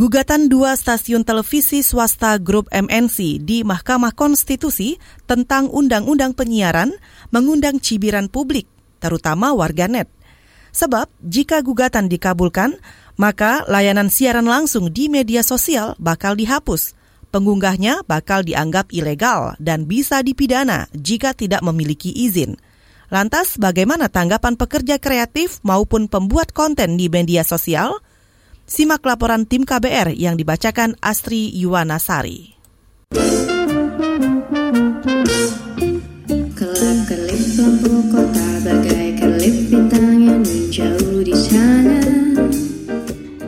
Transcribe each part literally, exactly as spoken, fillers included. Gugatan dua stasiun televisi swasta grup M N C di Mahkamah Konstitusi tentang Undang-Undang Penyiaran mengundang cibiran publik, terutama warganet. Sebab, jika gugatan dikabulkan, maka layanan siaran langsung di media sosial bakal dihapus. Pengunggahnya bakal dianggap ilegal dan bisa dipidana jika tidak memiliki izin. Lantas, bagaimana tanggapan pekerja kreatif maupun pembuat konten di media sosial? Simak laporan tim K B R yang dibacakan Astri Yuana Sari. Kelap-kelip lampu kota bagai kelip bintang yang menjauh di sana.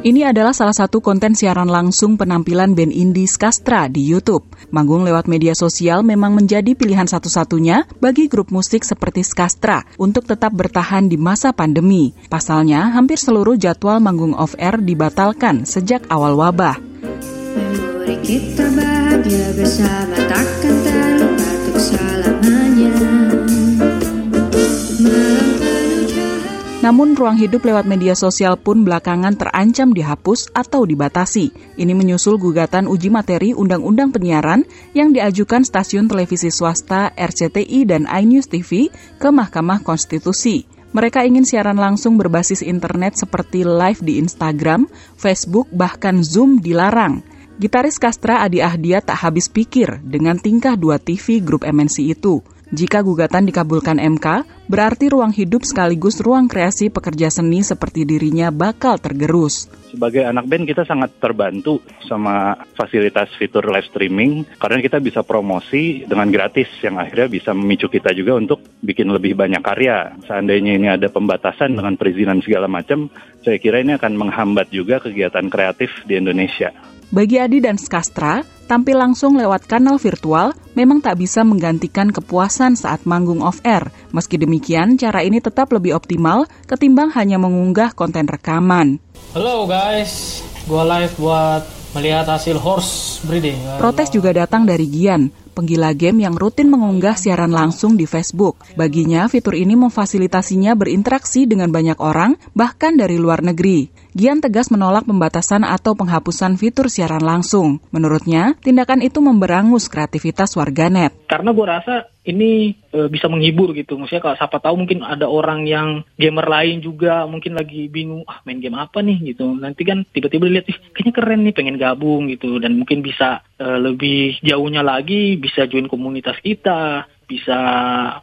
Ini adalah salah satu konten siaran langsung penampilan band indie Skastra di YouTube. Manggung lewat media sosial memang menjadi pilihan satu-satunya bagi grup musik seperti Skastra untuk tetap bertahan di masa pandemi. Pasalnya, hampir seluruh jadwal manggung off-air dibatalkan sejak awal wabah. Memori kita bahagia bersama takkan terlupa untuk selamanya. Namun ruang hidup lewat media sosial pun belakangan terancam dihapus atau dibatasi. Ini menyusul gugatan uji materi Undang-Undang Penyiaran yang diajukan stasiun televisi swasta R C T I dan iNews T V ke Mahkamah Konstitusi. Mereka ingin siaran langsung berbasis internet seperti live di Instagram, Facebook, bahkan Zoom dilarang. Gitaris Skastra Adi Ahdia tak habis pikir dengan tingkah dua T V grup M N C itu. Jika gugatan dikabulkan M K, berarti ruang hidup sekaligus ruang kreasi pekerja seni seperti dirinya bakal tergerus. Sebagai anak band kita sangat terbantu sama fasilitas fitur live streaming karena kita bisa promosi dengan gratis yang akhirnya bisa memicu kita juga untuk bikin lebih banyak karya. Seandainya ini ada pembatasan dengan perizinan segala macam, saya kira ini akan menghambat juga kegiatan kreatif di Indonesia. Bagi Adi dan Skastra, tampil langsung lewat kanal virtual memang tak bisa menggantikan kepuasan saat manggung off-air. Meski demikian, cara ini tetap lebih optimal ketimbang hanya mengunggah konten rekaman. Halo guys, gua live buat melihat hasil horse breeding. Protes juga datang dari Gian, penggila game yang rutin mengunggah siaran langsung di Facebook. Baginya, fitur ini memfasilitasinya berinteraksi dengan banyak orang, bahkan dari luar negeri. Gian tegas menolak pembatasan atau penghapusan fitur siaran langsung. Menurutnya, tindakan itu memberangus kreativitas warganet. Karena gue rasa ini e, bisa menghibur gitu. Maksudnya kalau siapa tahu mungkin ada orang yang gamer lain juga mungkin lagi bingung, ah main game apa nih gitu. Nanti kan tiba-tiba dilihat, ih kayaknya keren nih pengen gabung gitu. Dan mungkin bisa e, lebih jauhnya lagi bisa join komunitas kita, bisa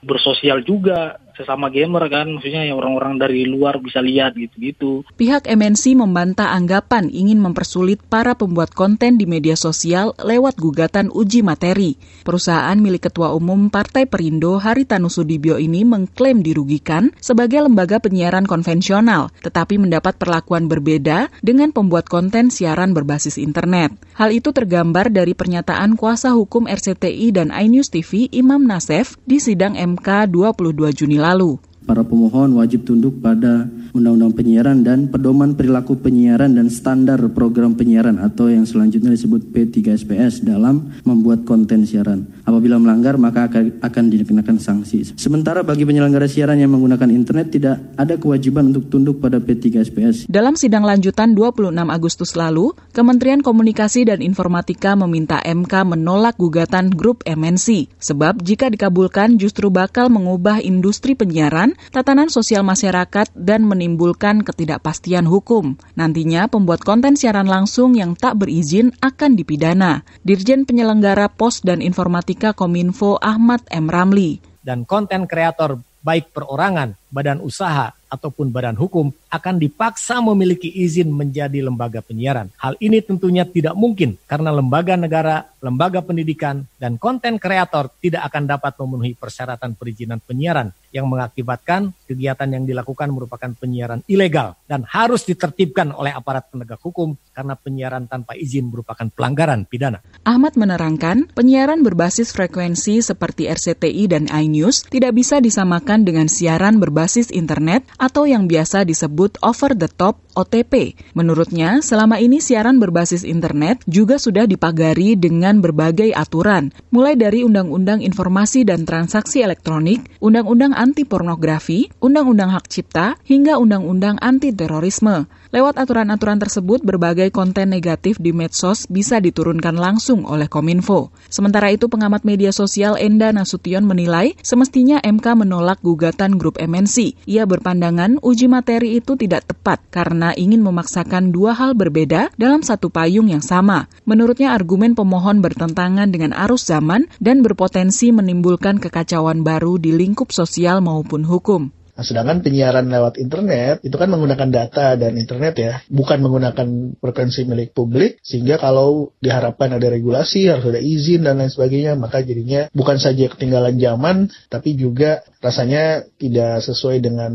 bersosial juga. Sesama gamer kan, maksudnya yang orang-orang dari luar bisa lihat gitu-gitu. Pihak M N C membantah anggapan ingin mempersulit para pembuat konten di media sosial lewat gugatan uji materi. Perusahaan milik Ketua Umum Partai Perindo Hari Tanusudibyo ini mengklaim dirugikan sebagai lembaga penyiaran konvensional, tetapi mendapat perlakuan berbeda dengan pembuat konten siaran berbasis internet. Hal itu tergambar dari pernyataan kuasa hukum R C T I dan iNews T V Imam Nasef di sidang M K dua puluh dua Juni lalu. Lalu. Para pemohon wajib tunduk pada Undang-Undang Penyiaran dan Pedoman Perilaku Penyiaran dan Standar Program Penyiaran atau yang selanjutnya disebut P tiga S P S dalam membuat konten siaran. Apabila melanggar maka akan dikenakan sanksi. Sementara bagi penyelenggara siaran yang menggunakan internet tidak ada kewajiban untuk tunduk pada P tiga S P S. Dalam sidang lanjutan dua puluh enam Agustus lalu, Kementerian Komunikasi dan Informatika meminta M K menolak gugatan grup M N C. Sebab jika dikabulkan justru bakal mengubah industri penyiaran, tatanan sosial masyarakat, dan menimbulkan ketidakpastian hukum. Nantinya, pembuat konten siaran langsung yang tak berizin akan dipidana. Dirjen Penyelenggara Pos dan Informatika Kominfo Ahmad M. Ramli. Dan konten kreator baik perorangan, badan usaha, ataupun badan hukum akan dipaksa memiliki izin menjadi lembaga penyiaran. Hal ini tentunya tidak mungkin karena lembaga negara, lembaga pendidikan, dan konten kreator tidak akan dapat memenuhi persyaratan perizinan penyiaran yang mengakibatkan kegiatan yang dilakukan merupakan penyiaran ilegal dan harus ditertibkan oleh aparat penegak hukum karena penyiaran tanpa izin merupakan pelanggaran pidana. Ahmad menerangkan, penyiaran berbasis frekuensi seperti R C T I dan iNews tidak bisa disamakan dengan siaran berbasis internet atau yang biasa disebut over the top O T P. Menurutnya, selama ini siaran berbasis internet juga sudah dipagari dengan berbagai aturan, mulai dari Undang-Undang Informasi dan Transaksi Elektronik, Undang-Undang Anti Pornografi, Undang-Undang Hak Cipta, hingga Undang-Undang Anti Terorisme. Lewat aturan-aturan tersebut, berbagai konten negatif di medsos bisa diturunkan langsung oleh Kominfo. Sementara itu, pengamat media sosial Enda Nasution menilai semestinya M K menolak gugatan grup M N C. Ia berpandangan uji materi itu tidak tepat karena ingin memaksakan dua hal berbeda dalam satu payung yang sama. Menurutnya, argumen pemohon bertentangan dengan arus zaman dan berpotensi menimbulkan kekacauan baru di lingkup sosial maupun hukum. Nah, sedangkan penyiaran lewat internet itu kan menggunakan data dan internet ya, bukan menggunakan frekuensi milik publik, sehingga kalau diharapkan ada regulasi, harus ada izin dan lain sebagainya, maka jadinya bukan saja ketinggalan zaman, tapi juga rasanya tidak sesuai dengan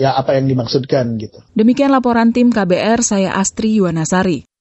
ya apa yang dimaksudkan gitu. Demikian laporan tim K B R, saya Astri Yuana Sari.